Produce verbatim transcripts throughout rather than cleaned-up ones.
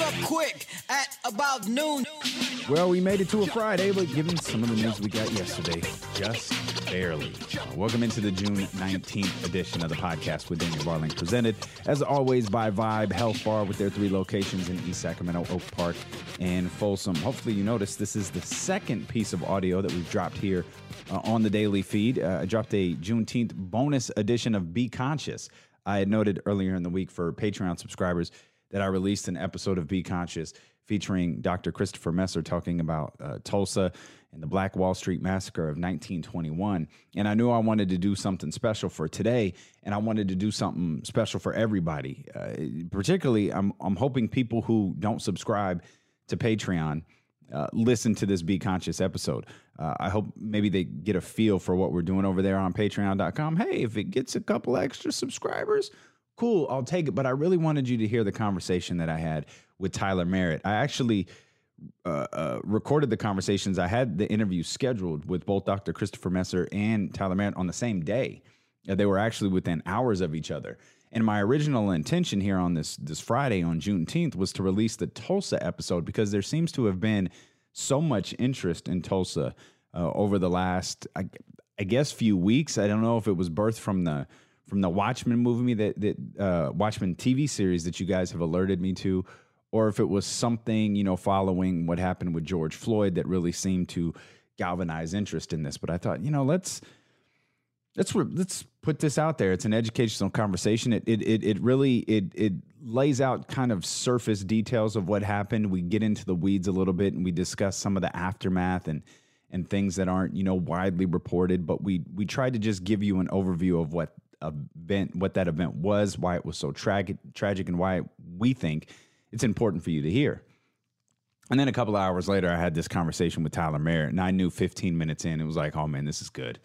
woke up quick at about noon. Well, we made it to a Friday, but given some of the news we got yesterday, just barely. Uh, welcome into the June nineteenth edition of the podcast with Damien Barling, presented, as always, by Vibe Health Bar with their three locations in East Sacramento, Oak Park, and Folsom. Hopefully you noticed this is the second piece of audio that we've dropped here uh, on the daily feed. Uh, I dropped a Juneteenth bonus edition of Be Conscious. I had noted earlier in the week for Patreon subscribers that I released an episode of Be Conscious featuring Doctor Christopher Messer talking about uh, Tulsa and the Black Wall Street Massacre of nineteen twenty-one. And I knew I wanted to do something special for today, and I wanted to do something special for everybody. Uh, particularly, I'm, I'm hoping people who don't subscribe to Patreon uh, listen to this Be Conscious episode. Uh, I hope maybe they get a feel for what we're doing over there on patreon dot com. Hey, if it gets a couple extra subscribers, cool, I'll take it. But I really wanted you to hear the conversation that I had with Tyler Merritt. I actually uh, uh, recorded the conversations. I had the interview scheduled with both Doctor Christopher Messer and Tyler Merritt on the same day. Uh, they were actually within hours of each other. And my original intention here on this, this Friday on Juneteenth was to release the Tulsa episode because there seems to have been so much interest in Tulsa uh, over the last, I, I guess, few weeks. I don't know if it was birthed from the from the Watchmen movie, that that uh, Watchmen T V series that you guys have alerted me to, or if it was something, you know, following what happened with George Floyd that really seemed to galvanize interest in this. But I thought, you know, let's let's let's put this out there. It's an educational conversation. It it it, it really it it. lays out kind of surface details of what happened. We get into the weeds a little bit, and we discuss some of the aftermath and and things that aren't, you know, widely reported. But we we tried to just give you an overview of what event, what that event was, why it was so tragic, tragic, and why we think it's important for you to hear. And then a couple of hours later, I had this conversation with Tyler Merritt, and I knew fifteen minutes in, it was like, oh man, this is good.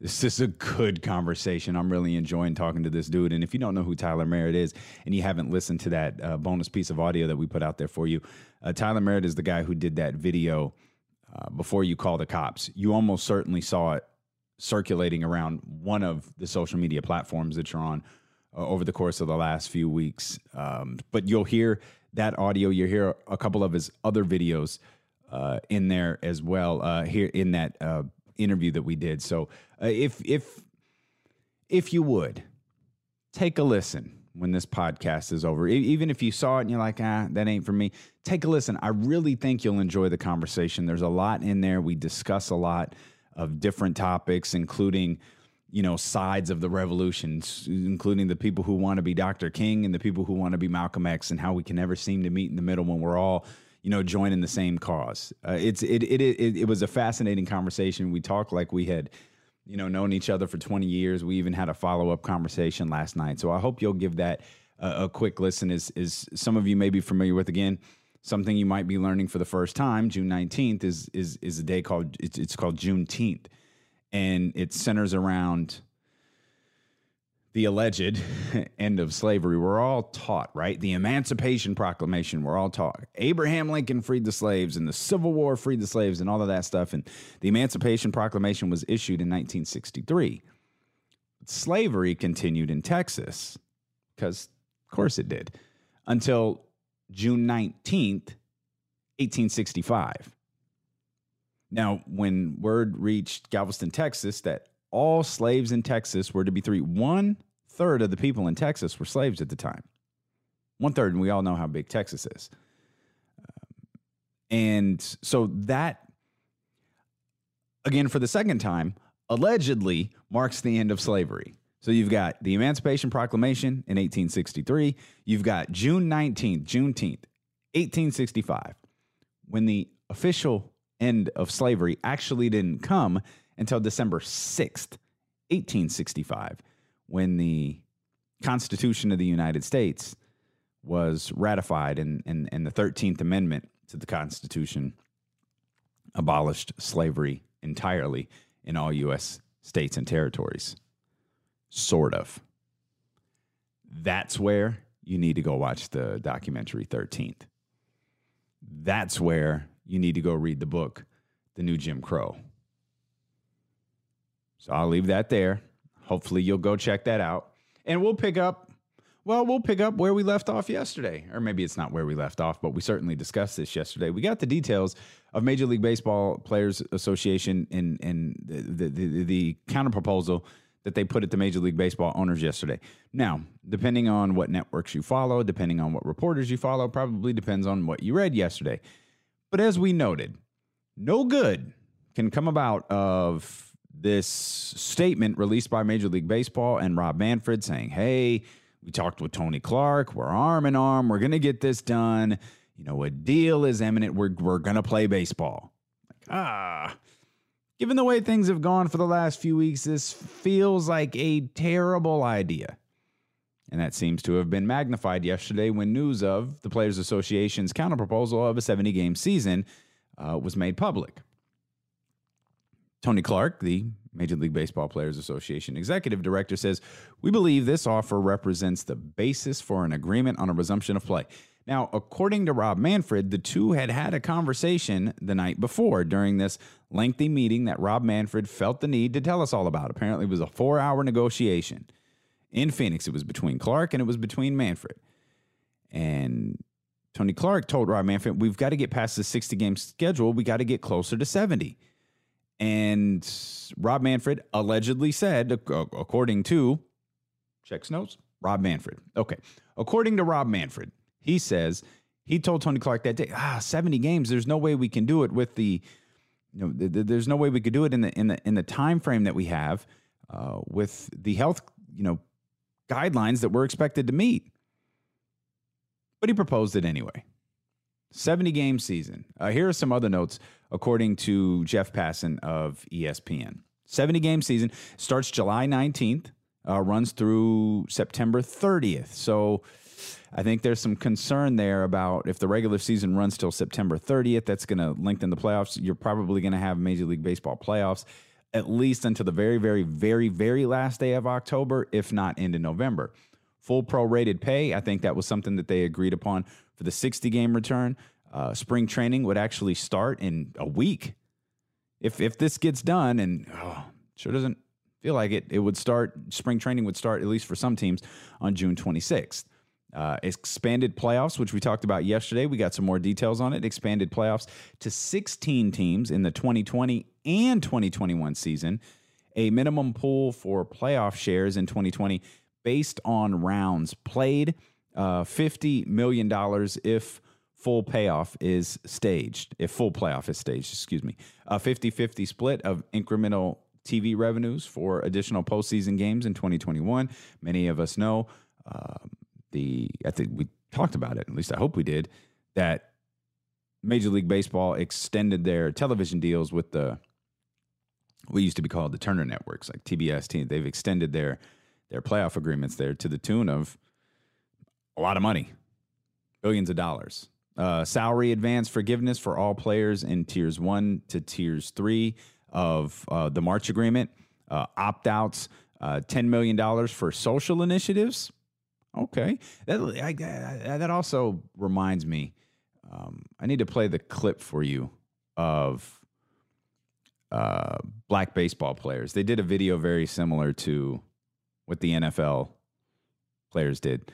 This is a good conversation. I'm really enjoying talking to this dude. And if you don't know who Tyler Merritt is and you haven't listened to that uh, bonus piece of audio that we put out there for you, uh, Tyler Merritt is the guy who did that video uh, Before You Call the Cops. You almost certainly saw it circulating around one of the social media platforms that you're on uh, over the course of the last few weeks. Um, but you'll hear that audio. You'll hear a couple of his other videos uh, in there as well uh, here in that uh interview that we did. So uh, if if if you would take a listen when this podcast is over, even if you saw it and you're like, ah, that ain't for me, take a listen. I really think you'll enjoy the conversation. There's a lot in there. We discuss a lot of different topics, including, you know, sides of the revolution, including the people who want to be Doctor King and the people who want to be Malcolm X, and how we can never seem to meet in the middle when we're all, you know, joining the same cause. Uh, it's it, it it it was a fascinating conversation. We talked like we had, you know, known each other for twenty years. We even had a follow up conversation last night. So I hope you'll give that a, a quick listen. Is is some of you may be familiar with, again, something you might be learning for the first time. June nineteenth is is is a day called it's, it's called Juneteenth, and it centers around the alleged end of slavery. We're all taught, right? The Emancipation Proclamation, we're all taught. Abraham Lincoln freed the slaves, and the Civil War freed the slaves, and all of that stuff. And the Emancipation Proclamation was issued in nineteen sixty-three. Slavery continued in Texas, because of course it did, until June nineteenth, eighteen sixty-five. Now, when word reached Galveston, Texas, that all slaves in Texas were to be three, one third of the people in Texas were slaves at the time. One third, and we all know how big Texas is. Um, and so that, again, for the second time, allegedly marks the end of slavery. So you've got the Emancipation Proclamation in eighteen sixty-three. You've got June nineteenth, Juneteenth, eighteen sixty-five, when the official end of slavery actually didn't come until December sixth, eighteen sixty-five, when the Constitution of the United States was ratified, and, and, and the thirteenth Amendment to the Constitution abolished slavery entirely in all U S states and territories. Sort of. That's where you need to go watch the documentary thirteenth. That's where you need to go read the book, The New Jim Crow. So I'll leave that there. Hopefully you'll go check that out. And we'll pick up, Well, we'll pick up where we left off yesterday. Or maybe it's not where we left off, but we certainly discussed this yesterday. We got the details of Major League Baseball Players Association and, and the, the, the, the counterproposal that they put at the Major League Baseball owners yesterday. Now, depending on what networks you follow, depending on what reporters you follow, probably depends on what you read yesterday. But as we noted, no good can come about of this statement released by Major League Baseball and Rob Manfred saying, hey, we talked with Tony Clark, we're arm in arm, we're going to get this done. You know, a deal is imminent, we're, we're going to play baseball. Like, ah, given the way things have gone for the last few weeks, this feels like a terrible idea. And that seems to have been magnified yesterday when news of the Players Association's counterproposal of a seventy-game season uh, was made public. Tony Clark, the Major League Baseball Players Association Executive Director, says, we believe this offer represents the basis for an agreement on a resumption of play. Now, according to Rob Manfred, the two had had a conversation the night before during this lengthy meeting that Rob Manfred felt the need to tell us all about. Apparently, it was a four-hour negotiation. In Phoenix, it was between Clark and it was between Manfred. And Tony Clark told Rob Manfred, we've got to get past the sixty-game schedule. We got to get closer to seventy. And Rob Manfred allegedly said, according to, checks notes, Rob Manfred. Okay, according to Rob Manfred, he says, he told Tony Clark that day, ah, seventy games, there's no way we can do it with the, you know, th- th- there's no way we could do it in the in the, in the time frame that we have uh, with the health, you know, guidelines that we're expected to meet. But he proposed it anyway. seventy-game season. Uh, here are some other notes, according to Jeff Passan of E S P N. seventy-game season starts July nineteenth, uh, runs through September thirtieth. So I think there's some concern there about if the regular season runs till September thirtieth, that's going to lengthen the playoffs. You're probably going to have Major League Baseball playoffs at least until the very, very, very, very last day of October, if not into November. Full prorated pay, I think that was something that they agreed upon for the sixty-game return. Uh, spring training would actually start in a week. If if this gets done, and oh, sure doesn't feel like it, it would start, spring training would start, at least for some teams, on June twenty-sixth. Uh, expanded playoffs, which we talked about yesterday. We got some more details on it. Expanded playoffs to sixteen teams in the twenty twenty and twenty twenty-one season. A minimum pool for playoff shares in twenty twenty based on rounds played. Uh, fifty million dollars if full payoff is staged. If full playoff is staged, excuse me. A fifty-fifty split of incremental T V revenues for additional postseason games in twenty twenty-one. Many of us know... Uh, The I think we talked about it, at least I hope we did, that Major League Baseball extended their television deals with the, we used to be called the Turner Networks, like T B S. Team. They've extended their their playoff agreements there to the tune of a lot of money, billions of dollars. Uh, salary advance forgiveness for all players in tiers one to tiers three of uh, the March agreement. Uh, opt-outs, uh, ten million dollars for social initiatives. Okay, that I, I, that also reminds me. Um, I need to play the clip for you of uh, black baseball players. They did a video very similar to what the N F L players did.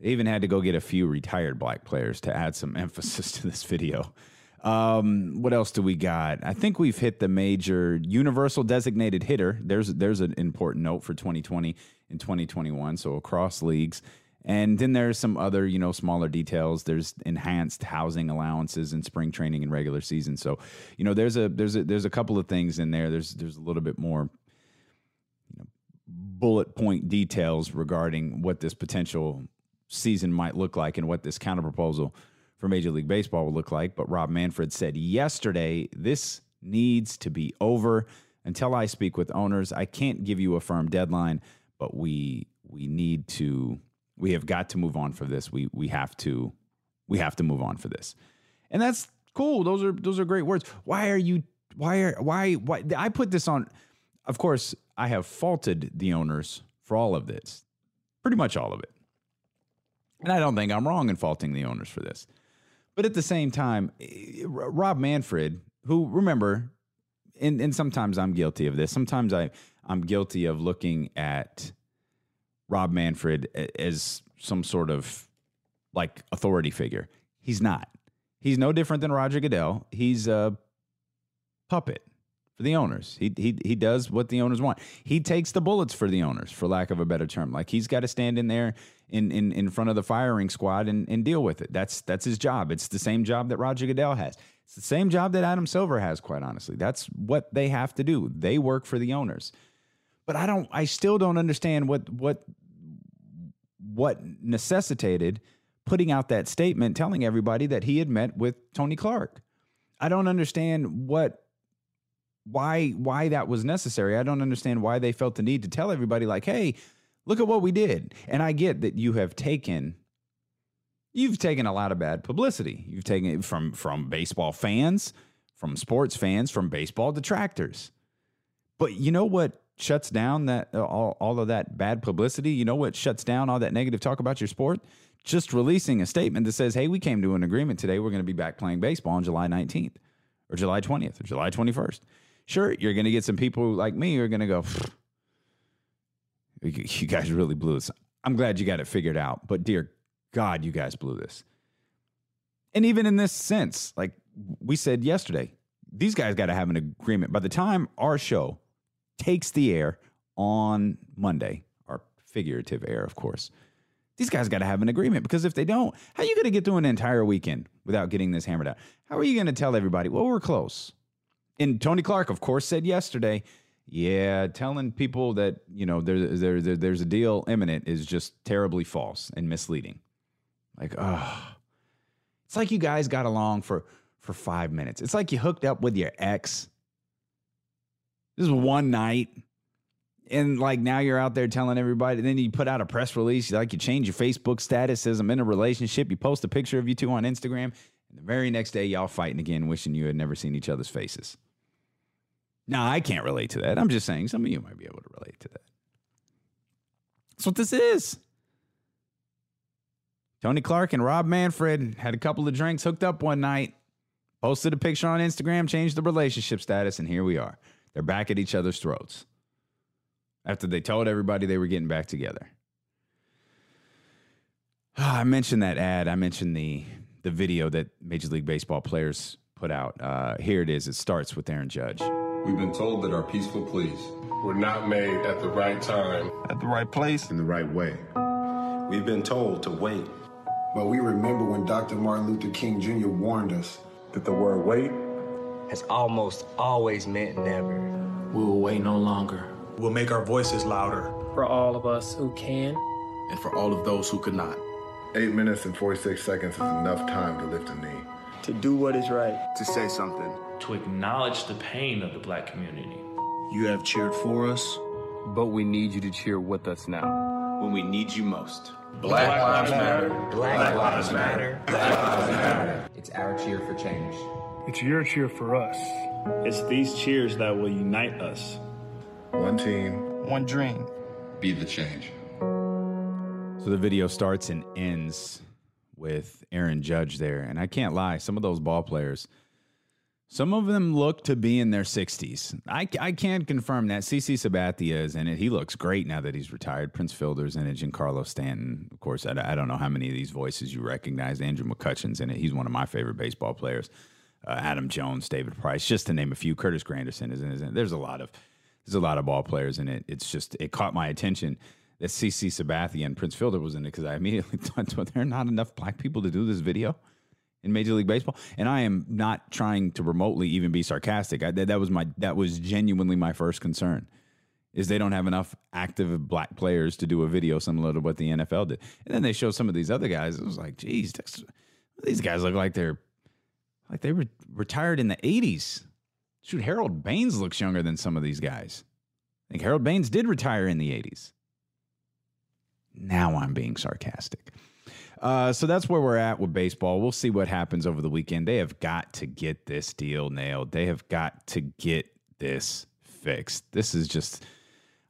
They even had to go get a few retired black players to add some emphasis to this video. Um, what else do we got? I think we've hit the major universal designated hitter. There's there's an important note for twenty twenty and twenty twenty-one, so across leagues. And then there's some other, you know, smaller details. There's enhanced housing allowances in spring training and regular season. So, you know, there's a there's a there's a couple of things in there. There's there's a little bit more, you know, bullet point details regarding what this potential season might look like and what this counterproposal for Major League Baseball would look like. But Rob Manfred said yesterday, this needs to be over. Until I speak with owners, I can't give you a firm deadline, but we we need to, we have got to move on for this. We we have to we have to move on for this. And that's cool. Those are those are great words. Why are you why are why why I put this on? Of course, I have faulted the owners for all of this. Pretty much all of it. And I don't think I'm wrong in faulting the owners for this. But at the same time, Rob Manfred, who, remember, and, and sometimes I'm guilty of this. Sometimes I, I'm guilty of looking at Rob Manfred as some sort of like authority figure. He's not. He's no different than Roger Goodell. He's a puppet for the owners. He he he does what the owners want. He takes the bullets for the owners, for lack of a better term. Like, he's got to stand in there in in in front of the firing squad and and deal with it. That's that's his job. It's the same job that Roger Goodell has. It's the same job that Adam Silver has, quite honestly. That's what they have to do. They work for the owners. But I don't I still don't understand what what what necessitated putting out that statement telling everybody that he had met with Tony Clark. I don't understand what why why that was necessary. I don't understand why they felt the need to tell everybody, like, hey, look at what we did. And I get that you have taken You've taken a lot of bad publicity. You've taken it from, from baseball fans, from sports fans, from baseball detractors. But you know what shuts down that all, all of that bad publicity? You know what shuts down all that negative talk about your sport? Just releasing a statement that says, hey, we came to an agreement today. We're going to be back playing baseball on July nineteenth or July twentieth or July twenty-first. Sure, you're going to get some people like me who are going to go, you guys really blew this. I'm glad you got it figured out, but dear God, you guys blew this. And even in this sense, like we said yesterday, these guys got to have an agreement. By the time our show takes the air on Monday, our figurative air, of course, these guys got to have an agreement, because if they don't, how are you going to get through an entire weekend without getting this hammered out? How are you going to tell everybody, well, we're close? And Tony Clark, of course, said yesterday, yeah, telling people that, you know, there, there, there, there's a deal imminent is just terribly false and misleading. Like, oh, it's like you guys got along for, for five minutes. It's like you hooked up with your ex. This is one night. And like, now you're out there telling everybody. And then you put out a press release. Like, you change your Facebook status, says I'm in a relationship. You post a picture of you two on Instagram. And the very next day, y'all fighting again, wishing you had never seen each other's faces. Now, I can't relate to that. I'm just saying some of you might be able to relate to that. That's what this is. Tony Clark and Rob Manfred had a couple of drinks, hooked up one night, posted a picture on Instagram, changed the relationship status, and here we are. They're back at each other's throats after they told everybody they were getting back together. Oh, I mentioned that ad. I mentioned the the video that Major League Baseball players put out. Uh, here it is. It starts with Aaron Judge. We've been told that our peaceful pleas were not made at the right time, at the right place, in the right way. We've been told to wait. But we remember when Doctor Martin Luther King Junior warned us that the word wait has almost always meant never. We will wait no longer. We'll make our voices louder. For all of us who can. And for all of those who could not. Eight minutes and forty-six seconds is enough time to lift a knee. To do what is right. To say something. To acknowledge the pain of the black community. You have cheered for us, but we need you to cheer with us now. When we need you most. Black, Black lives matter. matter. Black, Black lives matter. matter. Black lives matter. It's our cheer for change. It's your cheer for us. It's these cheers that will unite us. One team. One dream. Be the change. So the video starts and ends with Aaron Judge there. And I can't lie, some of those ball players, some of them look to be in their sixties. I, I can confirm that. C C Sabathia is in it. He looks great now that he's retired. Prince Fielder's in it. Giancarlo Stanton. Of course, I, I don't know how many of these voices you recognize. Andrew McCutcheon's in it. He's one of my favorite baseball players. Uh, Adam Jones, David Price, just to name a few. Curtis Granderson is in it. There's a lot of there's a lot of ball players in it. It's just, it caught my attention that C C Sabathia and Prince Fielder was in it, because I immediately thought, well, there are not enough black people to do this video in Major League Baseball. And I am not trying to remotely even be sarcastic. I, that, that was my that was genuinely my first concern, is they don't have enough active black players to do a video similar to what the N F L did. And then they show some of these other guys. It was like, geez, that's, these guys look like they're like they were retired in the eighties. Shoot, Harold Baines looks younger than some of these guys. I think Harold Baines did retire in the eighties. Now I'm being sarcastic. Uh, so that's where we're at with baseball. We'll see what happens over the weekend. They have got to get this deal nailed. They have got to get this fixed. This is just,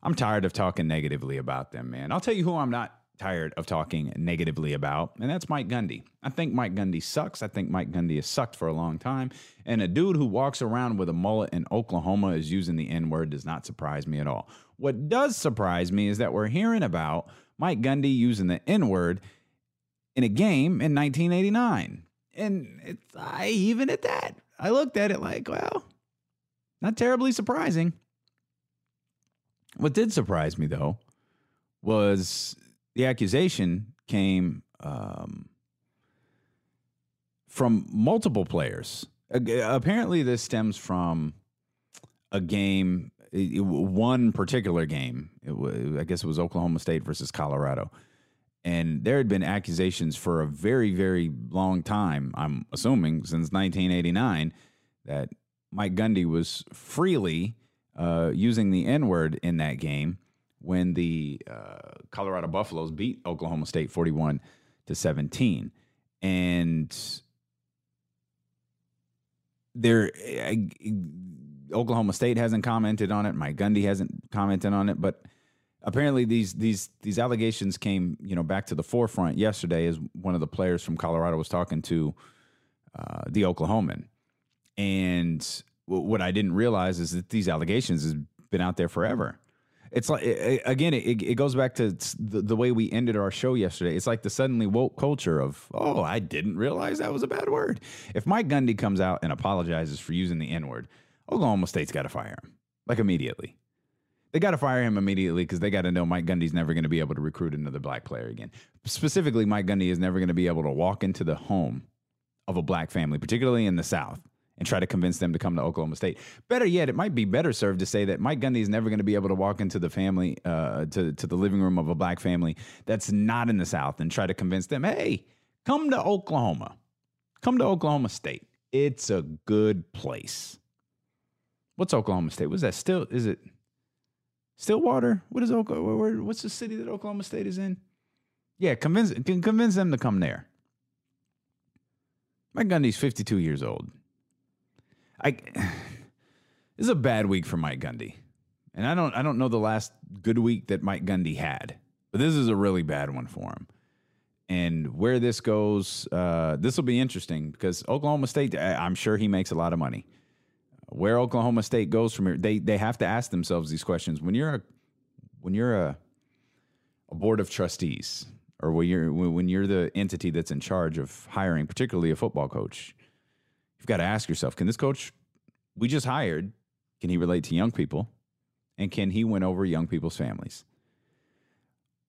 I'm tired of talking negatively about them, man. I'll tell you who I'm not tired of talking negatively about, and that's Mike Gundy. I think Mike Gundy sucks. I think Mike Gundy has sucked for a long time. And a dude who walks around with a mullet in Oklahoma is using the N-word does not surprise me at all. What does surprise me is that we're hearing about Mike Gundy using the N-word in a game in nineteen eighty-nine. And it's, I, even at that, I looked at it like, well, not terribly surprising. What did surprise me, though, was the accusation came um, from multiple players. Apparently, this stems from a game, one particular game. It was, I guess it was Oklahoma State versus Colorado. And there had been accusations for a very, very long time, I'm assuming, since nineteen eighty-nine, that Mike Gundy was freely uh, using the N-word in that game when the uh, Colorado Buffaloes beat Oklahoma State forty-one to seventeen. And there, I, Oklahoma State hasn't commented on it. Mike Gundy hasn't commented on it, but apparently these these these allegations came, you know, back to the forefront yesterday as one of the players from Colorado was talking to uh, the Oklahoman. And w- what I didn't realize is that these allegations has been out there forever. It's like, it, again, it, it goes back to the, the way we ended our show yesterday. It's like the suddenly woke culture of, oh, I didn't realize that was a bad word. If Mike Gundy comes out and apologizes for using the N-word, Oklahoma State's got to fire him, like immediately. They got to fire him immediately because they got to know Mike Gundy's never going to be able to recruit another black player again. Specifically, Mike Gundy is never going to be able to walk into the home of a black family, particularly in the South, and try to convince them to come to Oklahoma State. Better yet, it might be better served to say that Mike Gundy is never going to be able to walk into the family, uh, to, to the living room of a black family that's not in the South and try to convince them, hey, come to Oklahoma. Come to Oklahoma State. It's a good place. What's Oklahoma State? What's that still? Is it Stillwater? What is Oklahoma? What's the city that Oklahoma State is in? Yeah, convince convince them to come there. Mike Gundy's fifty-two years old. I this is a bad week for Mike Gundy, and I don't I don't know the last good week that Mike Gundy had, but this is a really bad one for him. And where this goes, uh, this will be interesting because Oklahoma State, I'm sure he makes a lot of money. Where Oklahoma State goes from here, they they have to ask themselves these questions. When you're a when you're a, a board of trustees, or when you're when you're the entity that's in charge of hiring, particularly a football coach, you've got to ask yourself: can this coach we just hired, can he relate to young people, and can he win over young people's families?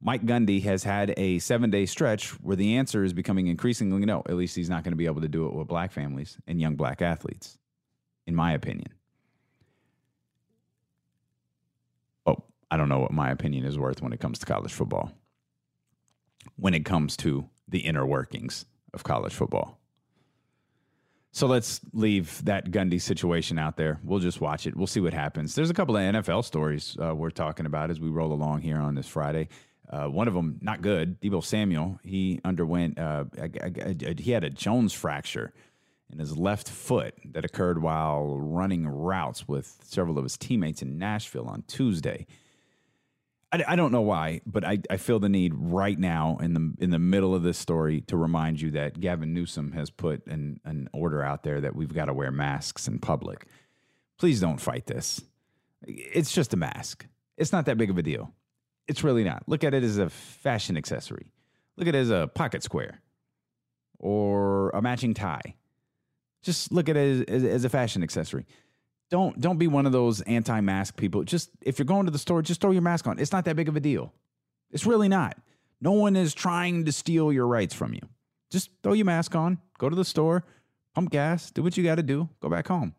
Mike Gundy has had a seven-day stretch where the answer is becoming increasingly no. At least he's not going to be able to do it with black families and young black athletes. In my opinion. Oh, I don't know what my opinion is worth when it comes to college football. When it comes to the inner workings of college football. So let's leave that Gundy situation out there. We'll just watch it. We'll see what happens. There's a couple of N F L stories uh, we're talking about as we roll along here on this Friday. Uh, one of them, not good, Deebo Samuel. He underwent, uh, I, I, I, he had a Jones fracture in his left foot that occurred while running routes with several of his teammates in Nashville on Tuesday. I, I don't know why, but I, I feel the need right now in the in the middle of this story to remind you that Gavin Newsom has put an, an order out there that we've got to wear masks in public. Please don't fight this. It's just a mask. It's not that big of a deal. It's really not. Look at it as a fashion accessory. Look at it as a pocket square or a matching tie. Just look at it as, as, as a fashion accessory. Don't don't be one of those anti-mask people. Just if you're going to the store, just throw your mask on. It's not that big of a deal. It's really not. No one is trying to steal your rights from you. Just throw your mask on. Go to the store. Pump gas. Do what you got to do. Go back home.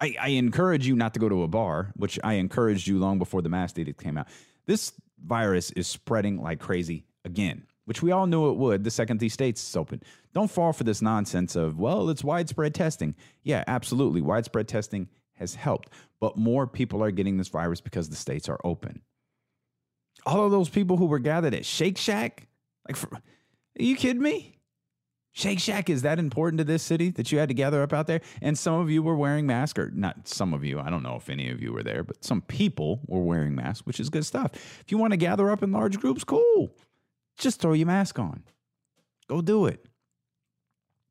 I, I encourage you not to go to a bar, which I encouraged you long before the mask edict came out. This virus is spreading like crazy again, which we all knew it would the second these states is open. Don't fall for this nonsense of, well, it's widespread testing. Yeah, absolutely. Widespread testing has helped, but more people are getting this virus because the states are open. All of those people who were gathered at Shake Shack, like, for, are you kidding me? Shake Shack is that important to this city that you had to gather up out there? And some of you were wearing masks, or not some of you. I don't know if any of you were there, but some people were wearing masks, which is good stuff. If you want to gather up in large groups, cool. Just throw your mask on. Go do it.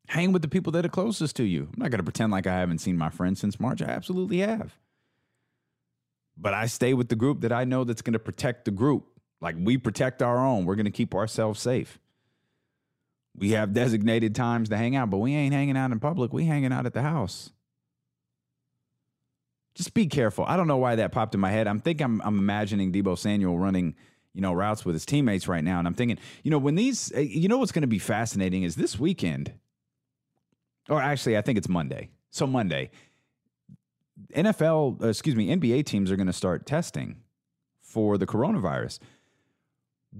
Hang with the people that are closest to you. I'm not going to pretend like I haven't seen my friends since March. I absolutely have. But I stay with the group that I know that's going to protect the group Like, we protect our own. We're going to keep ourselves safe. We have designated times to hang out, but we ain't hanging out in public. We hanging out at the house. Just be careful. I don't know why that popped in my head. I'm think I'm I'm imagining Deebo Samuel running, you know, routes with his teammates right now. And I'm thinking, you know, when these, you know, what's going to be fascinating is this weekend, or actually, I think it's Monday. So Monday, N F L, uh, excuse me, N B A teams are going to start testing for the coronavirus.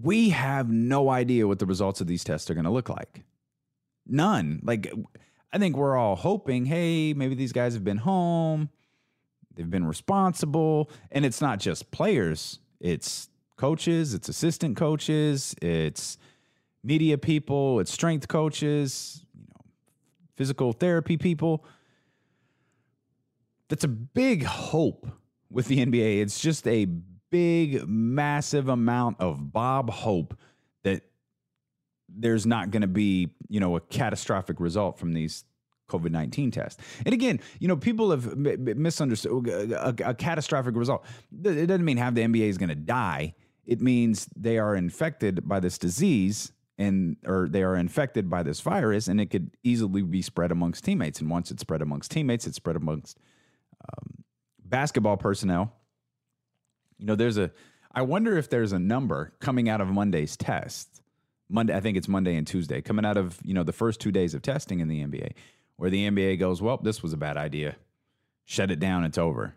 We have no idea what the results of these tests are going to look like. None. Like, I think we're all hoping, hey, maybe these guys have been home. They've been responsible. And it's not just players. It's coaches. It's assistant coaches. It's media people. It's strength coaches, you know, physical therapy people. That's a big hope with the N B A. It's just a big, massive amount of Bob hope that there's not going to be, you know, a catastrophic result from these COVID nineteen tests. And again, you know, people have misunderstood a, a, a catastrophic result. It doesn't mean half the N B A is going to die. It means they are infected by this disease and or they are infected by this virus, and it could easily be spread amongst teammates. And once it's spread amongst teammates, it's spread amongst um, basketball personnel. You know, there's a, I wonder if there's a number coming out of Monday's test. Monday, I think it's Monday and Tuesday, coming out of, you know, the first two days of testing in the N B A, where the N B A goes, well, this was a bad idea. Shut it down. It's over.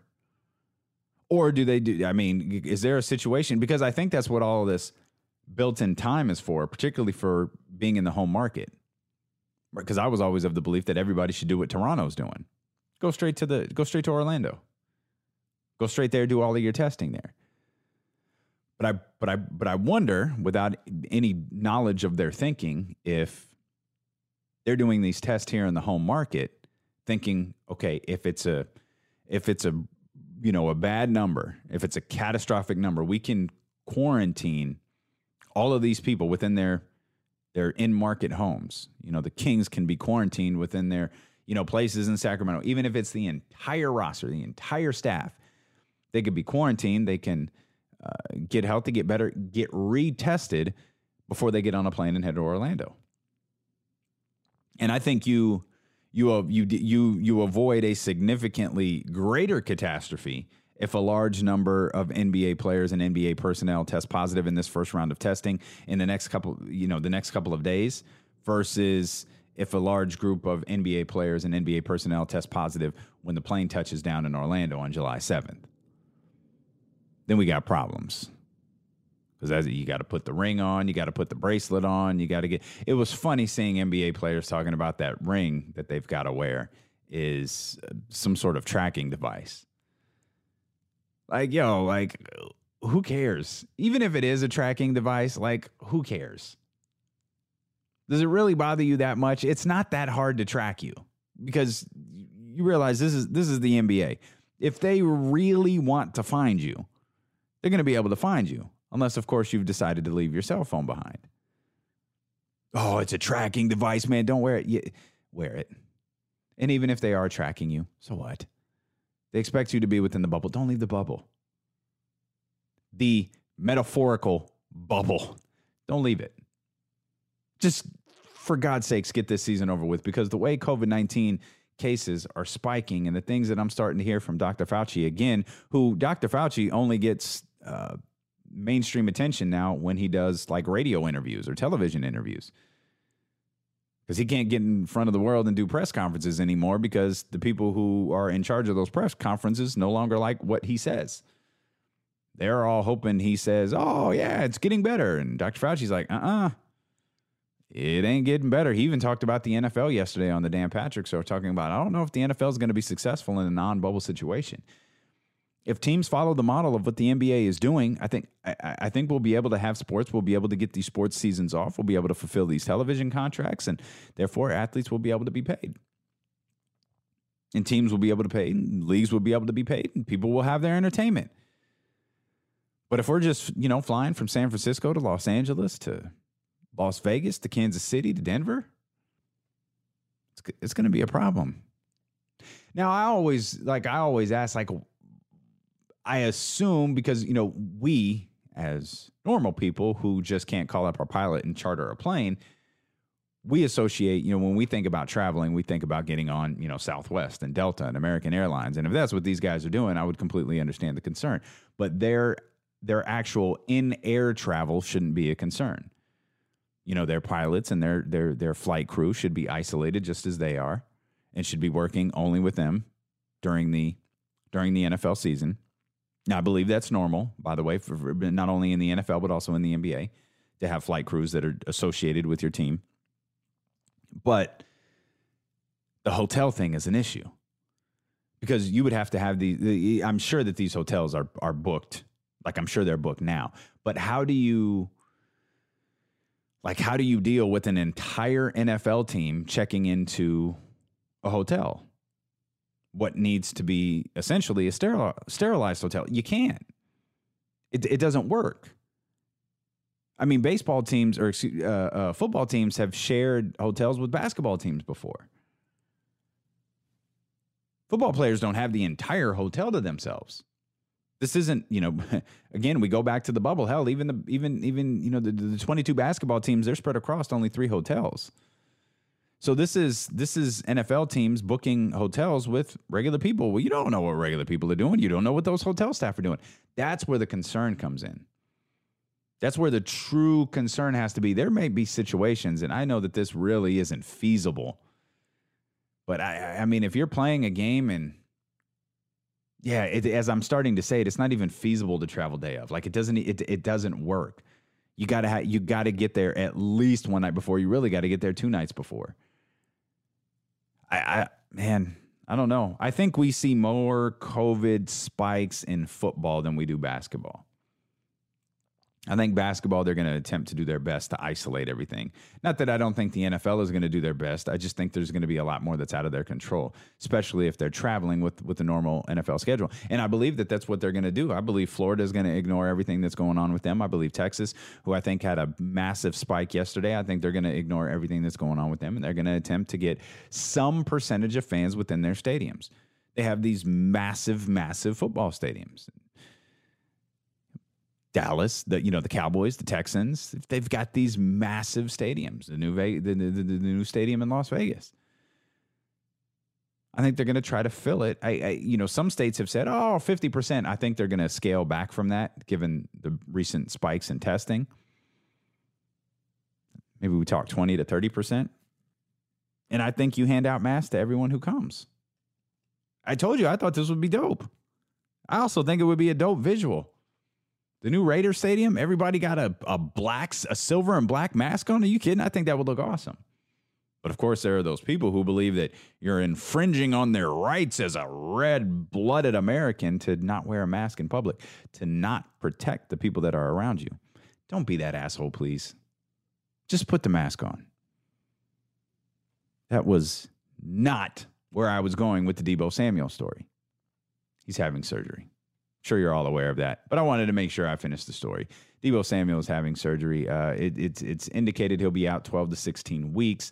Or do they do, I mean, is there a situation? Because I think that's what all this built-in time is for, particularly for being in the home market. Because I was always of the belief that everybody should do what Toronto's doing. Go straight to the, go straight to Orlando. Go straight there, do all of your testing there. But I but I but I wonder, without any knowledge of their thinking, if they're doing these tests here in the home market, thinking, okay, if it's a if it's a you know a bad number, if it's a catastrophic number, we can quarantine all of these people within their their in-market homes. You know, the Kings can be quarantined within their, you know, places in Sacramento, even if it's the entire roster, the entire staff. They could be quarantined. They can uh, get healthy, get better, get retested before they get on a plane and head to Orlando. And I think you you you you you avoid a significantly greater catastrophe if a large number of N B A players and N B A personnel test positive in this first round of testing in the next couple you know the next couple of days, versus if a large group of N B A players and N B A personnel test positive when the plane touches down in Orlando on July seventh. Then we got problems, because as you got to put the ring on, you got to put the bracelet on, you got to get. It was funny seeing N B A players talking about that ring that they've got to wear is some sort of tracking device. Like, yo, like, who cares? Even if it is a tracking device, like, who cares? Does it really bother you that much? It's not that hard to track you, because you realize this is this is the N B A. If they really want to find you, they're going to be able to find you, unless, of course, you've decided to leave your cell phone behind. Oh, it's a tracking device, man. Don't wear it. Yeah, wear it. And even if they are tracking you, so what? They expect you to be within the bubble. Don't leave the bubble. The metaphorical bubble. Don't leave it. Just, for God's sakes, get this season over with, because the way COVID nineteen cases are spiking and the things that I'm starting to hear from Doctor Fauci again, who Doctor Fauci only gets uh, mainstream attention now when he does like radio interviews or television interviews, because he can't get in front of the world and do press conferences anymore, because the people who are in charge of those press conferences no longer like what he says. They're all hoping he says, oh yeah, it's getting better. And Doctor Fauci's like, uh-uh. It ain't getting better. He even talked about the N F L yesterday on the Dan Patrick Show, talking about, I don't know if the N F L is going to be successful in a non-bubble situation. If teams follow the model of what the N B A is doing, I think I, I think we'll be able to have sports. We'll be able to get these sports seasons off. We'll be able to fulfill these television contracts, and therefore athletes will be able to be paid. And teams will be able to pay, and leagues will be able to be paid, and people will have their entertainment. But if we're just, you know, flying from San Francisco to Los Angeles to Las Vegas to Kansas City to Denver, it's, it's going to be a problem. Now, I always, like, I always ask, like, I assume, because, you know, we as normal people who just can't call up our pilot and charter a plane, we associate, you know, when we think about traveling, we think about getting on, you know, Southwest and Delta and American Airlines. And if that's what these guys are doing, I would completely understand the concern. But their their actual in-air travel shouldn't be a concern. You know, their pilots and their their their flight crew should be isolated just as they are and should be working only with them during the during the N F L season. Now, I believe that's normal, by the way, for, for not only in the N F L, but also in the N B A, to have flight crews that are associated with your team. But the hotel thing is an issue, because you would have to have these, the, I'm sure that these hotels are, are booked. Like, I'm sure they're booked now, but how do you, like, how do you deal with an entire N F L team checking into a hotel? What needs to be essentially a sterile, sterilized hotel? You can't, it, it doesn't work. I mean, baseball teams or uh, uh, football teams have shared hotels with basketball teams before. Football players don't have the entire hotel to themselves. This isn't, you know, again, we go back to the bubble. Hell, even the even even you know the, the twenty-two basketball teams, they're spread across only three hotels. So this is this is N F L teams booking hotels with regular people. Well, you don't know what regular people are doing. You don't know what those hotel staff are doing. That's where the concern comes in. That's where the true concern has to be. There may be situations, and I know that this really isn't feasible, but I, I mean, if you're playing a game and, yeah, it, as I'm starting to say it, it's not even feasible to travel day of. Like, it doesn't, it it doesn't work. You gotta ha- you gotta get there at least one night before. You really got to get there two nights before. I, I man, I don't know. I think we see more COVID spikes in football than we do basketball. I think basketball, they're going to attempt to do their best to isolate everything. Not that I don't think the N F L is going to do their best. I just think there's going to be a lot more that's out of their control, especially if they're traveling with, with the normal N F L schedule. And I believe that that's what they're going to do. I believe Florida is going to ignore everything that's going on with them. I believe Texas, who I think had a massive spike yesterday, I think they're going to ignore everything that's going on with them, and they're going to attempt to get some percentage of fans within their stadiums. They have these massive, massive football stadiums. Dallas, the you know the Cowboys, the Texans, they've got these massive stadiums. The new Ve- the, the, the, the new stadium in Las Vegas. I think they're going to try to fill it. I, I you know some states have said, oh, fifty percent. I think they're going to scale back from that given the recent spikes in testing. Maybe we talk twenty to thirty percent. And I think you hand out masks to everyone who comes. I told you I thought this would be dope. I also think it would be a dope visual. The new Raider Stadium, everybody got a a black, a silver and black mask on. Are you kidding? I think that would look awesome. But of course, there are those people who believe that you're infringing on their rights as a red-blooded American to not wear a mask in public, to not protect the people that are around you. Don't be that asshole, please. Just put the mask on. That was not where I was going with the Deebo Samuel story. He's having surgery. Sure, you're all aware of that, but I wanted to make sure I finished the story. Deebo Samuel is having surgery. Uh, it, it's it's indicated he'll be out twelve to sixteen weeks.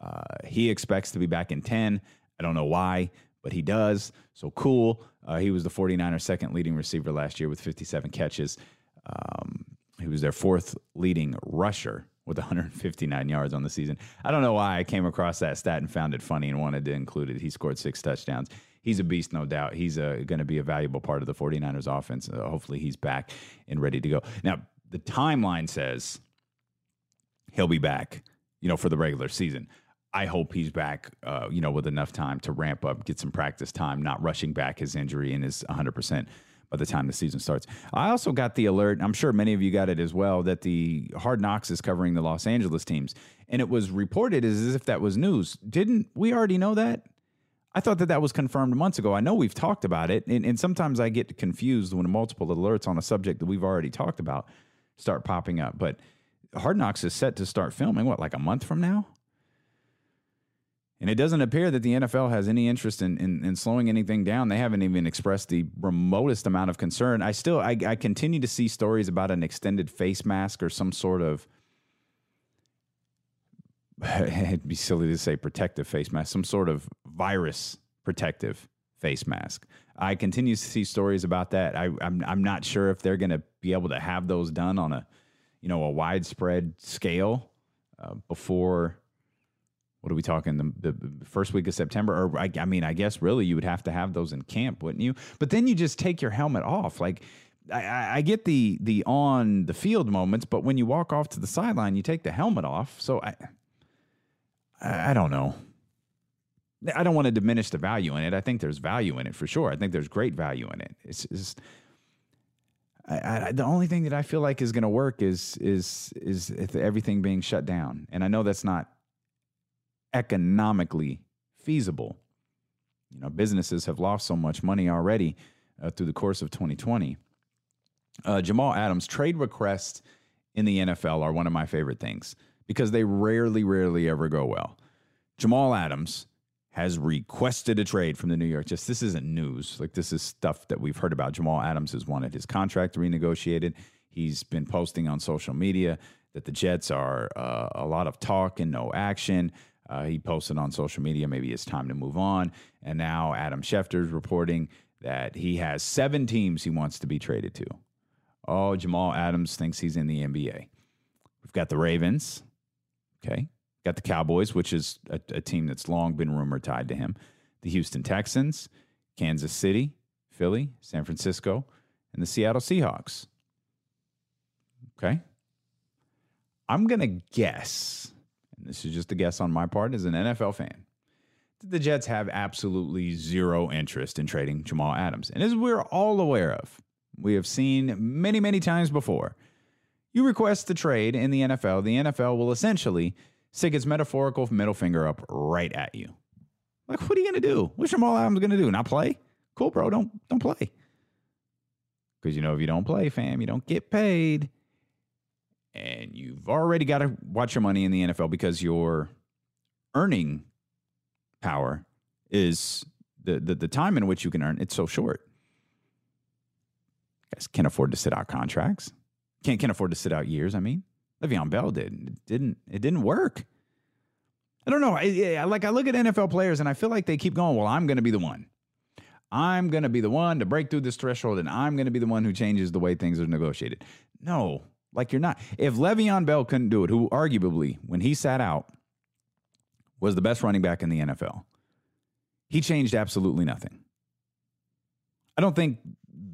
Uh, he expects to be back in ten. I don't know why, but he does. So cool. Uh, he was the forty-niners' second leading receiver last year with fifty-seven catches. Um, he was their fourth leading rusher with one hundred fifty-nine yards on the season. I don't know why I came across that stat and found it funny and wanted to include it. He scored six touchdowns. He's a beast, no doubt. He's uh, going to be a valuable part of the forty-niners offense. Uh, hopefully he's back and ready to go. Now, the timeline says he'll be back, you know, for the regular season. I hope he's back, uh, you know, with enough time to ramp up, get some practice time, not rushing back his injury and his one hundred percent by the time the season starts. I also got the alert, I'm sure many of you got it as well, that the Hard Knocks is covering the Los Angeles teams. And it was reported as if that was news. Didn't we already know that? I thought that that was confirmed months ago. I know we've talked about it, and, and sometimes I get confused when multiple alerts on a subject that we've already talked about start popping up. But Hard Knocks is set to start filming, what, like a month from now? And it doesn't appear that the N F L has any interest in, in, in slowing anything down. They haven't even expressed the remotest amount of concern. I still, I, I continue to see stories about an extended face mask or some sort of, it'd be silly to say protective face mask, some sort of virus protective face mask. I continue to see stories about that. I, I'm, I'm not sure if they're going to be able to have those done on a, you know, a widespread scale uh, before, what are we talking, the, the first week of September? Or I, I mean, I guess really you would have to have those in camp, wouldn't you? But then you just take your helmet off. Like, I, I get the the on the field moments, but when you walk off to the sideline, you take the helmet off. So I, I don't know. I don't want to diminish the value in it. I think there's value in it for sure. I think there's great value in it. It's just, I, I, the only thing that I feel like is going to work is is is everything being shut down. And I know that's not economically feasible. You know, businesses have lost so much money already uh, through the course of twenty twenty. Uh, Jamal Adams, trade requests in the N F L are one of my favorite things because they rarely, rarely ever go well. Jamal Adams has requested a trade from the New York Jets. This isn't news. Like, this is stuff that we've heard about. Jamal Adams has wanted his contract renegotiated. He's been posting on social media that the Jets are uh, a lot of talk and no action. Uh, he posted on social media, maybe it's time to move on. And now Adam Schefter's reporting that he has seven teams he wants to be traded to. Oh, Jamal Adams thinks he's in the N B A. We've got the Ravens. Okay. Got the Cowboys, which is a, a team that's long been rumored tied to him. The Houston Texans, Kansas City, Philly, San Francisco, and the Seattle Seahawks. Okay. I'm going to guess, and this is just a guess on my part as an N F L fan, that the Jets have absolutely zero interest in trading Jamal Adams. And as we're all aware of, we have seen many, many times before, you request the trade in the N F L, the N F L will essentially stick its metaphorical middle finger up right at you. Like, what are you going to do? What's Jamal Adams going to do? Not play? Cool, bro. Don't don't play. Because, you know, if you don't play, fam, you don't get paid. And you've already got to watch your money in the N F L because your earning power is the, the, the time in which you can earn. It's so short. You guys can't afford to sit out contracts. Can't, can't afford to sit out years, I mean. Le'Veon Bell did. It didn't, it didn't work. I don't know. I, I, like, I look at N F L players and I feel like they keep going, well, I'm going to be the one. I'm going to be the one to break through this threshold and I'm going to be the one who changes the way things are negotiated. No, like, you're not. If Le'Veon Bell couldn't do it, who arguably, when he sat out, was the best running back in the N F L, he changed absolutely nothing. I don't think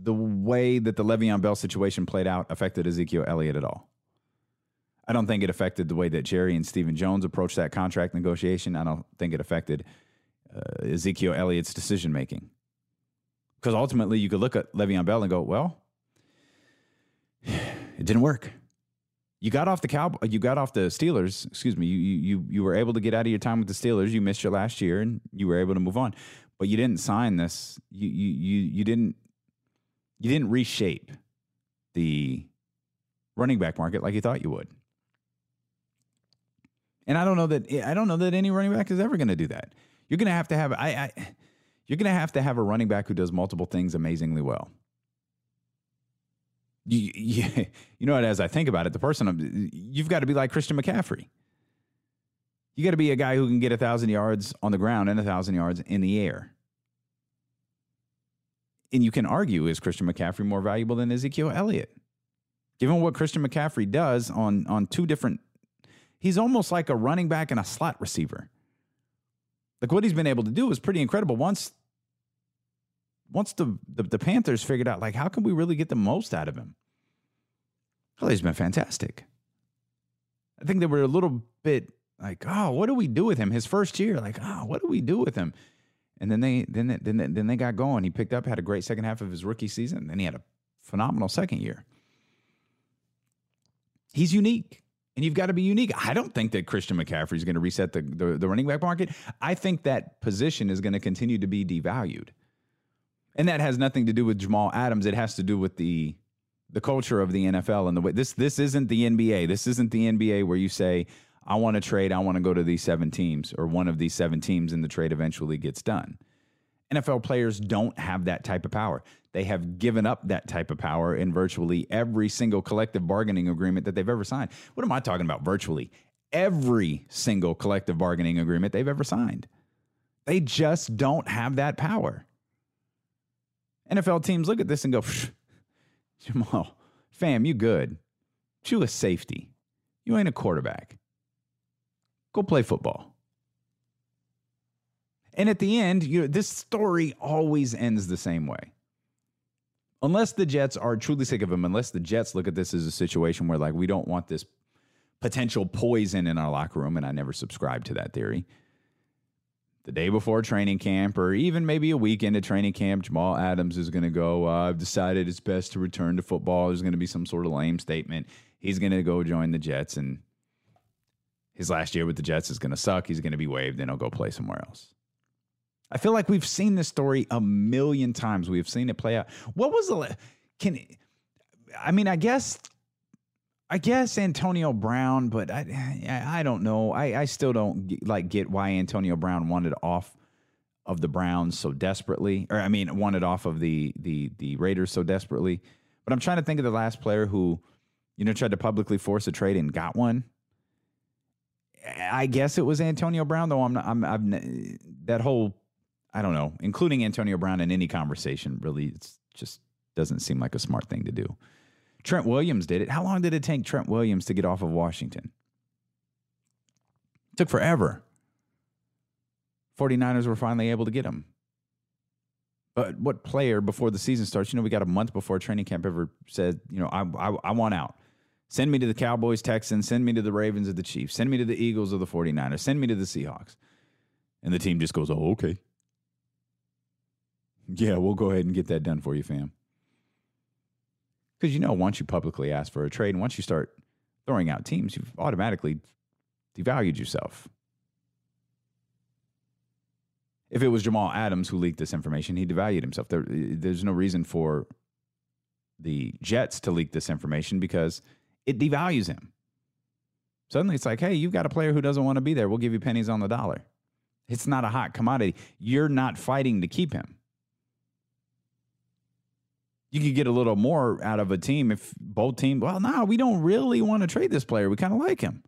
the way that the Le'Veon Bell situation played out affected Ezekiel Elliott at all. I don't think it affected the way that Jerry and Stephen Jones approached that contract negotiation. I don't think it affected uh, Ezekiel Elliott's decision-making. Because ultimately, you could look at Le'Veon Bell and go, well, it didn't work. You got off the Cow- you got off the Steelers. Excuse me. You, you, you were able to get out of your time with the Steelers. You missed your last year, and you were able to move on. But you didn't sign this. You, you, you, you, didn't, you didn't reshape the running back market like you thought you would. And I don't know that I don't know that any running back is ever going to do that. You're going to have to have I, I you're going to have to have a running back who does multiple things amazingly well. You, you, you know what? As I think about it, the person I'm, you've got to be like Christian McCaffrey. You got to be a guy who can get a thousand yards on the ground and a thousand yards in the air. And you can argue, is Christian McCaffrey more valuable than Ezekiel Elliott? Given what Christian McCaffrey does on on two different. He's almost like a running back and a slot receiver. Like, what he's been able to do is pretty incredible. Once once the, the, the Panthers figured out, like, how can we really get the most out of him? Well, he's been fantastic. I think they were a little bit like, oh, what do we do with him? His first year, like, oh, what do we do with him? And then they then they, then they, then they got going. He picked up, had a great second half of his rookie season. Then he had a phenomenal second year. He's unique. And you've got to be unique. I don't think that Christian McCaffrey is going to reset the, the, the running back market. I think that position is going to continue to be devalued. And that has nothing to do with Jamal Adams. It has to do with the the culture of the N F L and the way this this isn't the N B A. This isn't the N B A where you say, I want to trade, I want to go to these seven teams, or one of these seven teams, and the trade eventually gets done. N F L players don't have that type of power. They have given up that type of power in virtually every single collective bargaining agreement that they've ever signed. What am I talking about? Virtually every single collective bargaining agreement they've ever signed. They just don't have that power. N F L teams look at this and go, Jamal, Fam, you good. You a safety. You ain't a quarterback. Go play football. And at the end, you know, this story always ends the same way. Unless the Jets are truly sick of him, unless the Jets look at this as a situation where, like, we don't want this potential poison in our locker room, and I never subscribed to that theory. The day before training camp, or even maybe a weekend of training camp, Jamal Adams is going to go, uh, I've decided it's best to return to football. There's going to be some sort of lame statement. He's going to go join the Jets, and his last year with the Jets is going to suck. He's going to be waived, and he'll go play somewhere else. I feel like we've seen this story a million times. We've seen it play out. What was the – can – I mean, I guess – I guess Antonio Brown, but I I don't know. I, I still don't like get why Antonio Brown wanted off of the Browns so desperately, or I mean, wanted off of the the the Raiders so desperately. But I'm trying to think of the last player who, you know, tried to publicly force a trade and got one. I guess it was Antonio Brown, though. I'm not, I'm, I'm that whole I don't know, including Antonio Brown in any conversation. Really, it's just doesn't seem like a smart thing to do. Trent Williams did it. How long did it take Trent Williams to get off of Washington? It took forever. 49ers were finally able to get him. But what player before the season starts, you know, we got a month before training camp ever said, you know, I, I, I want out. Send me to the Cowboys, Texans. Send me to the Ravens or the Chiefs. Send me to the Eagles or the 49ers. Send me to the Seahawks. And the team just goes, oh, okay. Yeah, we'll go ahead and get that done for you, fam. Because, you know, once you publicly ask for a trade and once you start throwing out teams, you've automatically devalued yourself. If it was Jamal Adams who leaked this information, he devalued himself. There, there's no reason for the Jets to leak this information because it devalues him. Suddenly it's like, hey, you've got a player who doesn't want to be there. We'll give you pennies on the dollar. It's not a hot commodity. You're not fighting to keep him. You could get a little more out of a team if both teams, well, no, we don't really want to trade this player. We kind of like him.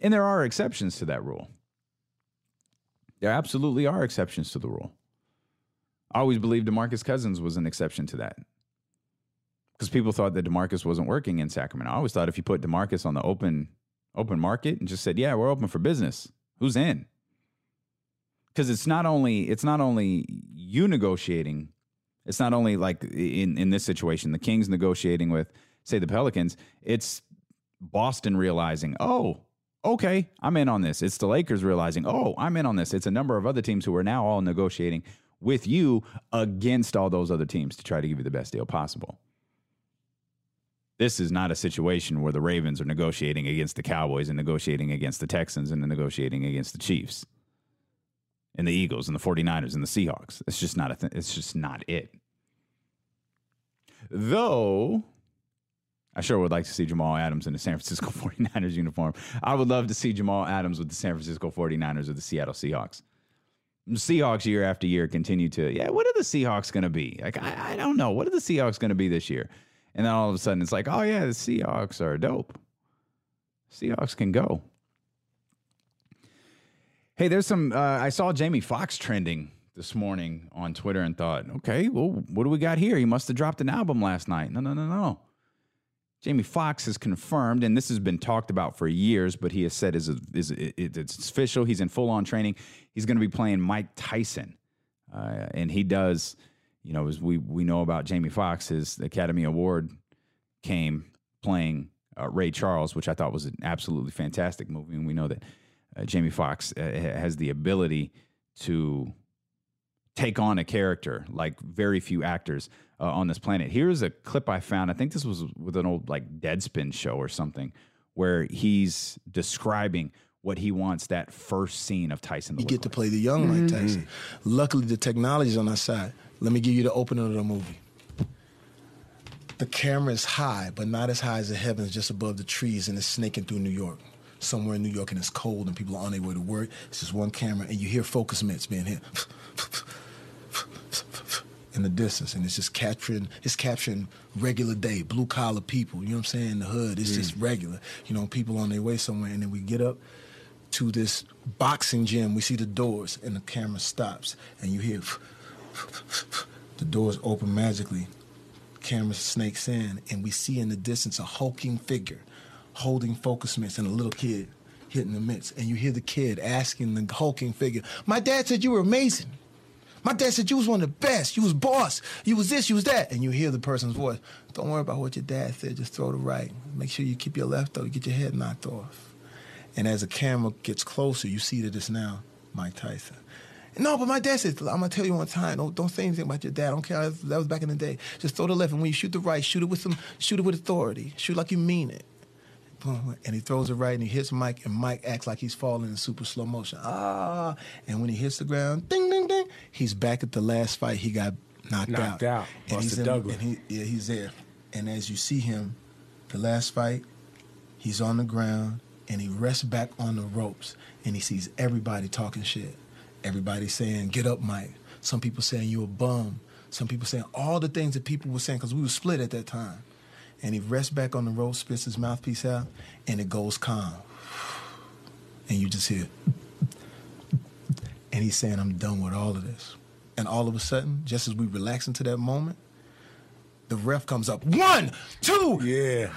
And there are exceptions to that rule. There absolutely are exceptions to the rule. I always believed DeMarcus Cousins was an exception to that because people thought that DeMarcus wasn't working in Sacramento. I always thought if you put DeMarcus on the open, open market and just said, yeah, we're open for business, who's in? Because it's not only it's not only you negotiating, it's not only like in, in this situation, the Kings negotiating with, say, the Pelicans, it's Boston realizing, oh, okay, I'm in on this. It's the Lakers realizing, oh, I'm in on this. It's a number of other teams who are now all negotiating with you against all those other teams to try to give you the best deal possible. This is not a situation where the Ravens are negotiating against the Cowboys and negotiating against the Texans and negotiating against the Chiefs. And the Eagles and the 49ers and the Seahawks. It's just not a th- it's just not it. Though, I sure would like to see Jamal Adams in the San Francisco 49ers uniform. I would love to see Jamal Adams with the San Francisco 49ers or the Seattle Seahawks. The Seahawks year after year continue to, yeah, what are the Seahawks going to be? Like, I, I don't know. What are the Seahawks going to be this year? And then all of a sudden it's like, oh, yeah, the Seahawks are dope. Seahawks can go. Hey, there's some, uh, I saw Jamie Foxx trending this morning on Twitter and thought, okay, well, what do we got here? He must have dropped an album last night. No, no, no, no. Jamie Foxx has confirmed, and this has been talked about for years, but he has said is, is, is it's official. He's in full-on training. He's going to be playing Mike Tyson. Uh, and he does, you know, as we, we know about Jamie Foxx, his Academy Award came playing uh, Ray Charles, which I thought was an absolutely fantastic movie, and we know that. Uh, Jamie Foxx uh, has the ability to take on a character like very few actors uh, on this planet. Here's a clip I found. I think this was with an old like Deadspin show or something where he's describing what he wants that first scene of Tyson. You get to play the young Mike Tyson. Mm-hmm. Luckily, the technology's on our side. Let me give you the opener of the movie. The camera is high, but not as high as the heavens, just above the trees, and it's snaking through New York. Somewhere in New York and it's cold and people are on their way to work. It's just one camera and you hear focus mitts being hit in the distance and it's just capturing, it's capturing regular day, blue collar people, you know what I'm saying, the hood, it's yeah. just regular, you know, people on their way somewhere and then we get up to this boxing gym, we see the doors and the camera stops and you hear The doors open magically. Camera snakes in, and we see in the distance a hulking figure holding focus mitts and a little kid hitting the mitts. And you hear the kid asking the hulking figure, "My dad said you were amazing. My dad said you was one of the best. You was boss. You was this, you was that." And you hear the person's voice, "Don't worry about what your dad said. Just throw to right. Make sure you keep your left, though. Get your head knocked off." And as the camera gets closer, you see that it's now Mike Tyson. "No, but my dad said, I'm going to tell you one time. Don't, don't say anything about your dad. I don't care. That was back in the day. Just throw to the left. And when you shoot the right, shoot it with some, shoot it with authority. Shoot like you mean it." And he throws it right, and he hits Mike, and Mike acts like he's falling in super slow motion. Ah! And when he hits the ground, ding, ding, ding, he's back at the last fight. He got knocked, knocked out. Knocked out. And, he's, in, and he, yeah, he's there. And as you see him, the last fight, he's on the ground, and he rests back on the ropes, and he sees everybody talking shit. Everybody saying, "Get up, Mike." Some people saying, "You a bum." Some people saying all the things that people were saying, because we were split at that time. And he rests back on the rope, spits his mouthpiece out, and it goes calm. And you just hear, and he's saying, "I'm done with all of this." And all of a sudden, just as we relax into that moment, the ref comes up, one, two. Yeah.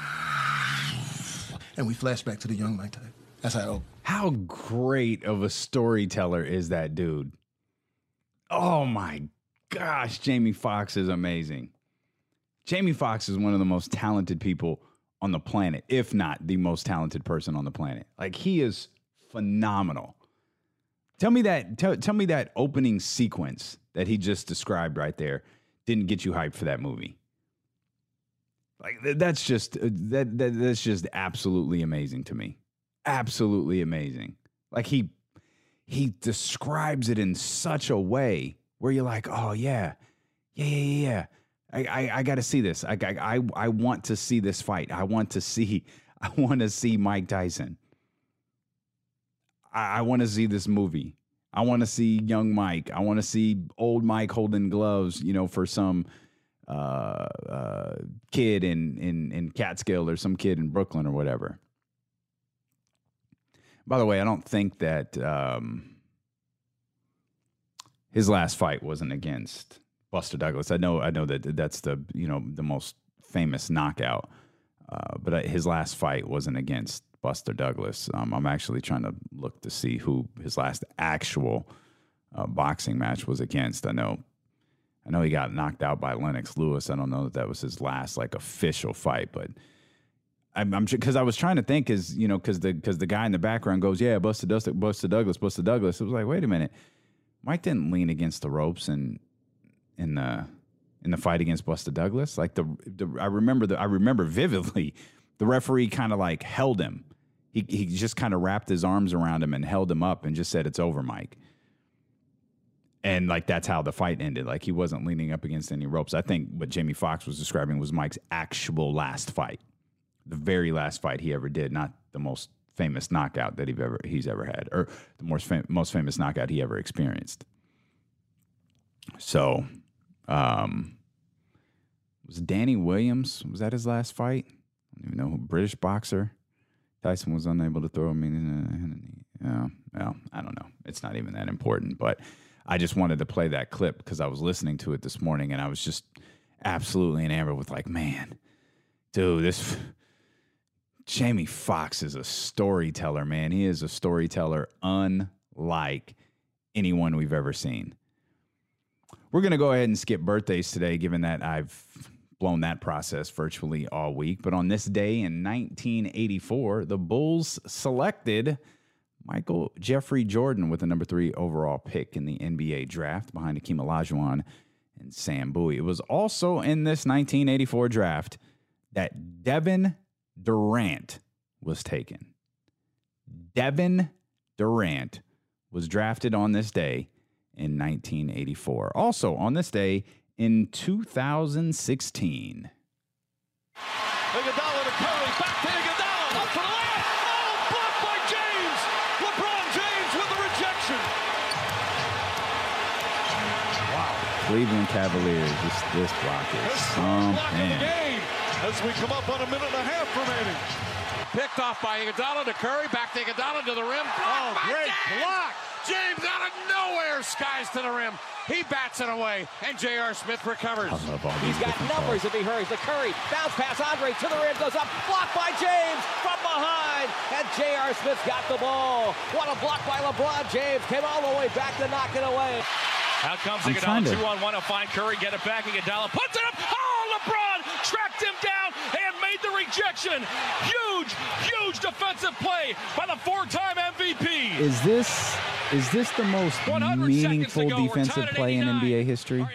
And we flash back to the young Mike Tyson. That's how it opened. How great of a storyteller is that dude? Oh my gosh, Jamie Foxx is amazing. Jamie Foxx is one of the most talented people on the planet, if not the most talented person on the planet. Like, he is phenomenal. Tell me that tell, tell me that opening sequence that he just described right there didn't get you hyped for that movie. Like, th- that's just that, that that's just absolutely amazing to me. Absolutely amazing. Like, he he describes it in such a way where you're like, "Oh yeah. Yeah, yeah, yeah, yeah. I, I, I got to see this. I, I, I want to see this fight. I want to see, I want to see Mike Tyson. I, I want to see this movie. I want to see young Mike. I want to see old Mike holding gloves, you know, for some uh, uh, kid in, in, in Catskill or some kid in Brooklyn or whatever." By the way, I don't think that um, his last fight wasn't against Buster Douglas. I know, I know that that's the, you know, the most famous knockout, uh, but his last fight wasn't against Buster Douglas. Um, I'm actually trying to look to see who his last actual uh, boxing match was against. I know, I know he got knocked out by Lennox Lewis. I don't know that that was his last like official fight, but I'm, I'm sure, because I was trying to think, is you know, because the because the guy in the background goes, "Yeah, Buster Douglas, Buster Douglas, Buster Douglas." It was like, wait a minute, Mike didn't lean against the ropes and. In the in the fight against Buster Douglas, like the, the I remember the I remember vividly, the referee kind of like held him. He he just kind of wrapped his arms around him and held him up and just said, "It's over, Mike." And like that's how the fight ended. Like he wasn't leaning up against any ropes. I think what Jamie Foxx was describing was Mike's actual last fight, the very last fight he ever did, not the most famous knockout that he've ever he's ever had, or the most fam- most famous knockout he ever experienced. So. Um, was Danny Williams, was that his last fight? I don't even know who, British boxer. Tyson was unable to throw me. Uh, well, I don't know. It's not even that important, but I just wanted to play that clip because I was listening to it this morning and I was just absolutely enamored with like, man, dude, this Jamie Foxx is a storyteller, man. He is a storyteller unlike anyone we've ever seen. We're going to go ahead and skip birthdays today, given that I've blown that process virtually all week. But on this day in nineteen eighty-four, the Bulls selected Michael Jeffrey Jordan with the number three overall pick in the N B A draft behind Hakeem Olajuwon and Sam Bowie. It was also in this nineteen eighty-four draft that Devin Durant was taken. Devin Durant was drafted on this day in nineteen eighty-four. Also on this day in two thousand sixteen. Iguodala to Curry, back to Iguodala, up for the last. Oh, blocked by James. LeBron James with the rejection. Wow. Cleveland Cavaliers, this, this block is something. As we come up on a minute and a half remaining. Picked off by Iguodala to Curry, back to Iguodala to the rim. Blocked oh, great James. Block. James out of nowhere skies to the rim. He bats it away, and J R. Smith recovers. He's got numbers if he hurries. The Curry bounce pass, Andre to the rim, goes up, blocked by James from behind, and J R. Smith's got the ball. What a block by LeBron James. Came all the way back to knock it away. Out comes Iguodala, two on one to find Curry, get it back, Iguodala puts it up. Oh, LeBron tracked him down and made the rejection. Huge, huge defensive play by the four-time M V P. Is this is this the most meaningful defensive play in N B A history?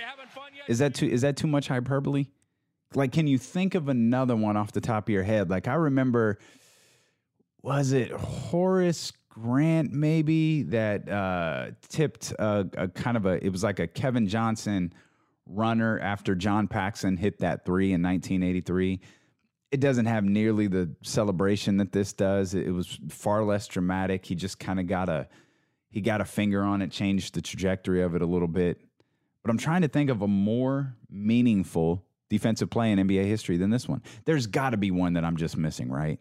Is that too is that too much hyperbole? Like, can you think of another one off the top of your head? Like, I remember, was it Horace Grant maybe that uh, tipped a, a kind of a, it was like a Kevin Johnson runner after John Paxson hit that three in nineteen eighty-three. It doesn't have nearly the celebration that this does. It was far less dramatic. He just kind of got a, he got a finger on it, changed the trajectory of it a little bit. But I'm trying to think of a more meaningful defensive play in N B A history than this one. There's got to be one that I'm just missing, right?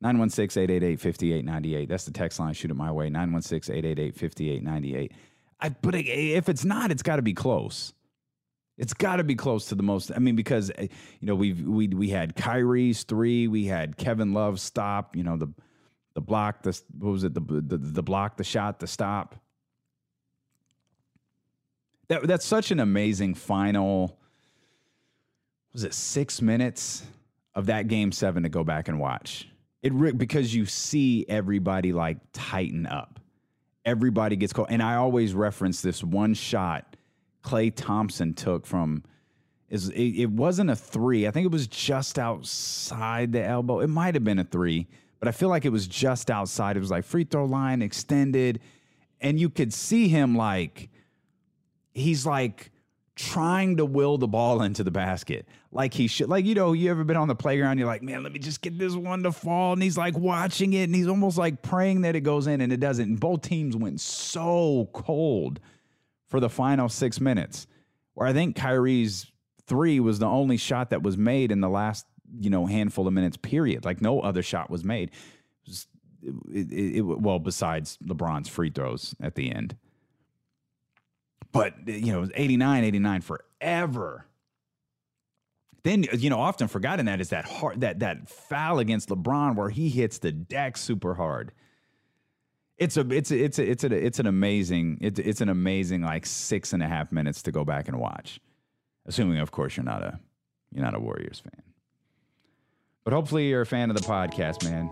nine one six, eight eight eight, five eight nine eight. That's the text line. Shoot it my way. nine one six, eight eight eight, five eight nine eight. I, but if it's not, it's got to be close. It's got to be close to the most. I mean, because, you know, we've, we we had Kyrie's three. We had Kevin Love's stop. You know, the the block, the, what was it? The, the, the block, the shot, the stop. That That's such an amazing final, was it six minutes of that game seven to go back and watch. It because you see everybody like tighten up. Everybody gets caught. And I always reference this one shot Klay Thompson took from, is it, it wasn't a three. I think it was just outside the elbow. It might have been a three, but I feel like it was just outside. It was like free throw line extended. And you could see him like, he's like trying to will the ball into the basket like he should. Like, you know, you ever been on the playground, you're like, man, let me just get this one to fall, and he's like watching it, and he's almost like praying that it goes in, and it doesn't. And both teams went so cold for the final six minutes, where I think Kyrie's three was the only shot that was made in the last, you know, handful of minutes period. Like, no other shot was made. It was, it, it, it, well, besides LeBron's free throws at the end. But, you know, it was eighty-nine, eighty-nine forever. Then, you know, often forgotten that is that hard, that that foul against LeBron where he hits the deck super hard. It's a it's a, it's a, it's a, it's an amazing it's it's an amazing like six and a half minutes to go back and watch, assuming of course you're not a you're not a Warriors fan. But hopefully you're a fan of the podcast, man.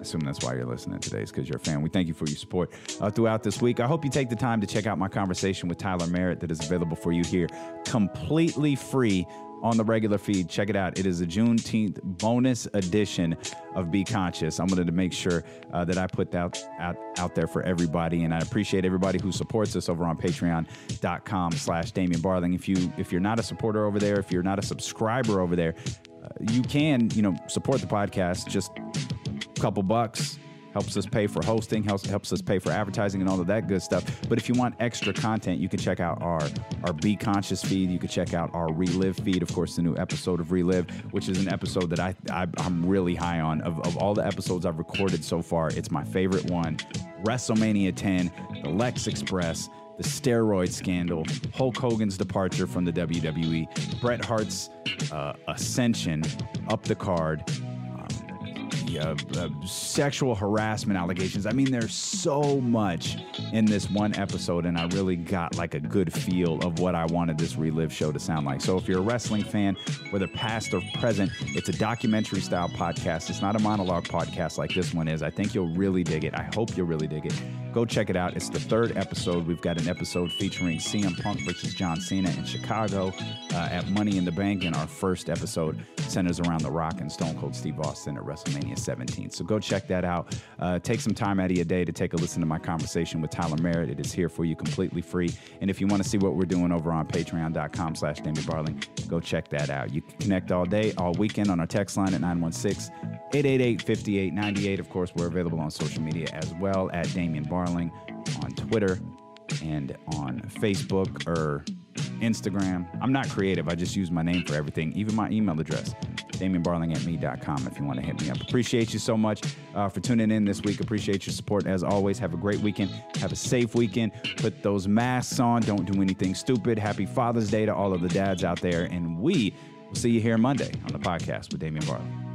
Assume that's why you're listening today, is because you're a fan. We thank you for your support uh, throughout this week. I hope you take the time to check out my conversation with Tyler Merritt that is available for you here completely free on the regular feed. Check it out. It is a Juneteenth bonus edition of Be Conscious. I wanted to make sure uh, that I put that out, out there for everybody, and I appreciate everybody who supports us over on patreon.com slash Damien Barling. If, you, if you're not a supporter over there, if you're not a subscriber over there, uh, you can, you know, support the podcast. Just couple bucks helps us pay for hosting, helps helps us pay for advertising and all of that good stuff. But if you want extra content, you can check out our our Be Conscious feed. You can check out our Relive feed, of course, the new episode of Relive, which is an episode that I, I I'm really high on. Of, of all the episodes I've recorded so far, it's my favorite one. WrestleMania ten, the Lex Express, the steroid scandal, Hulk Hogan's departure from the W W E, Bret Hart's uh, ascension up the card, Uh, uh, sexual harassment allegations. I mean, there's so much in this one episode, and I really got like a good feel of what I wanted this Relive show to sound like. So if you're a wrestling fan, whether past or present, it's a documentary style podcast. It's not a monologue podcast like this one is. I think you'll really dig it. I hope you'll really dig it. Go check it out. It's the third episode. We've got an episode featuring C M Punk versus John Cena in Chicago uh, at Money in the Bank, and our first episode centers around The Rock and Stone Cold Steve Austin at WrestleMania seventeen. So go check that out. Uh, take some time out of your day to take a listen to my conversation with Tyler Merritt. It is here for you completely free. And if you want to see what we're doing over on patreon.com slash Damien Barling, go check that out. You can connect all day, all weekend on our text line at nine one six, eight eight eight, five eight nine eight. Of course, we're available on social media as well at Damien Barling on Twitter and on Facebook or Instagram. I'm not creative. I just use my name for everything, even my email address. Damien Barling at me dot com if you want to hit me up. Appreciate you so much uh, for tuning in this week. Appreciate your support as always. Have a great weekend. Have a safe weekend. Put those masks on. Don't do anything stupid. Happy Father's Day to all of the dads out there. And we will see you here Monday on the podcast with Damien Barling.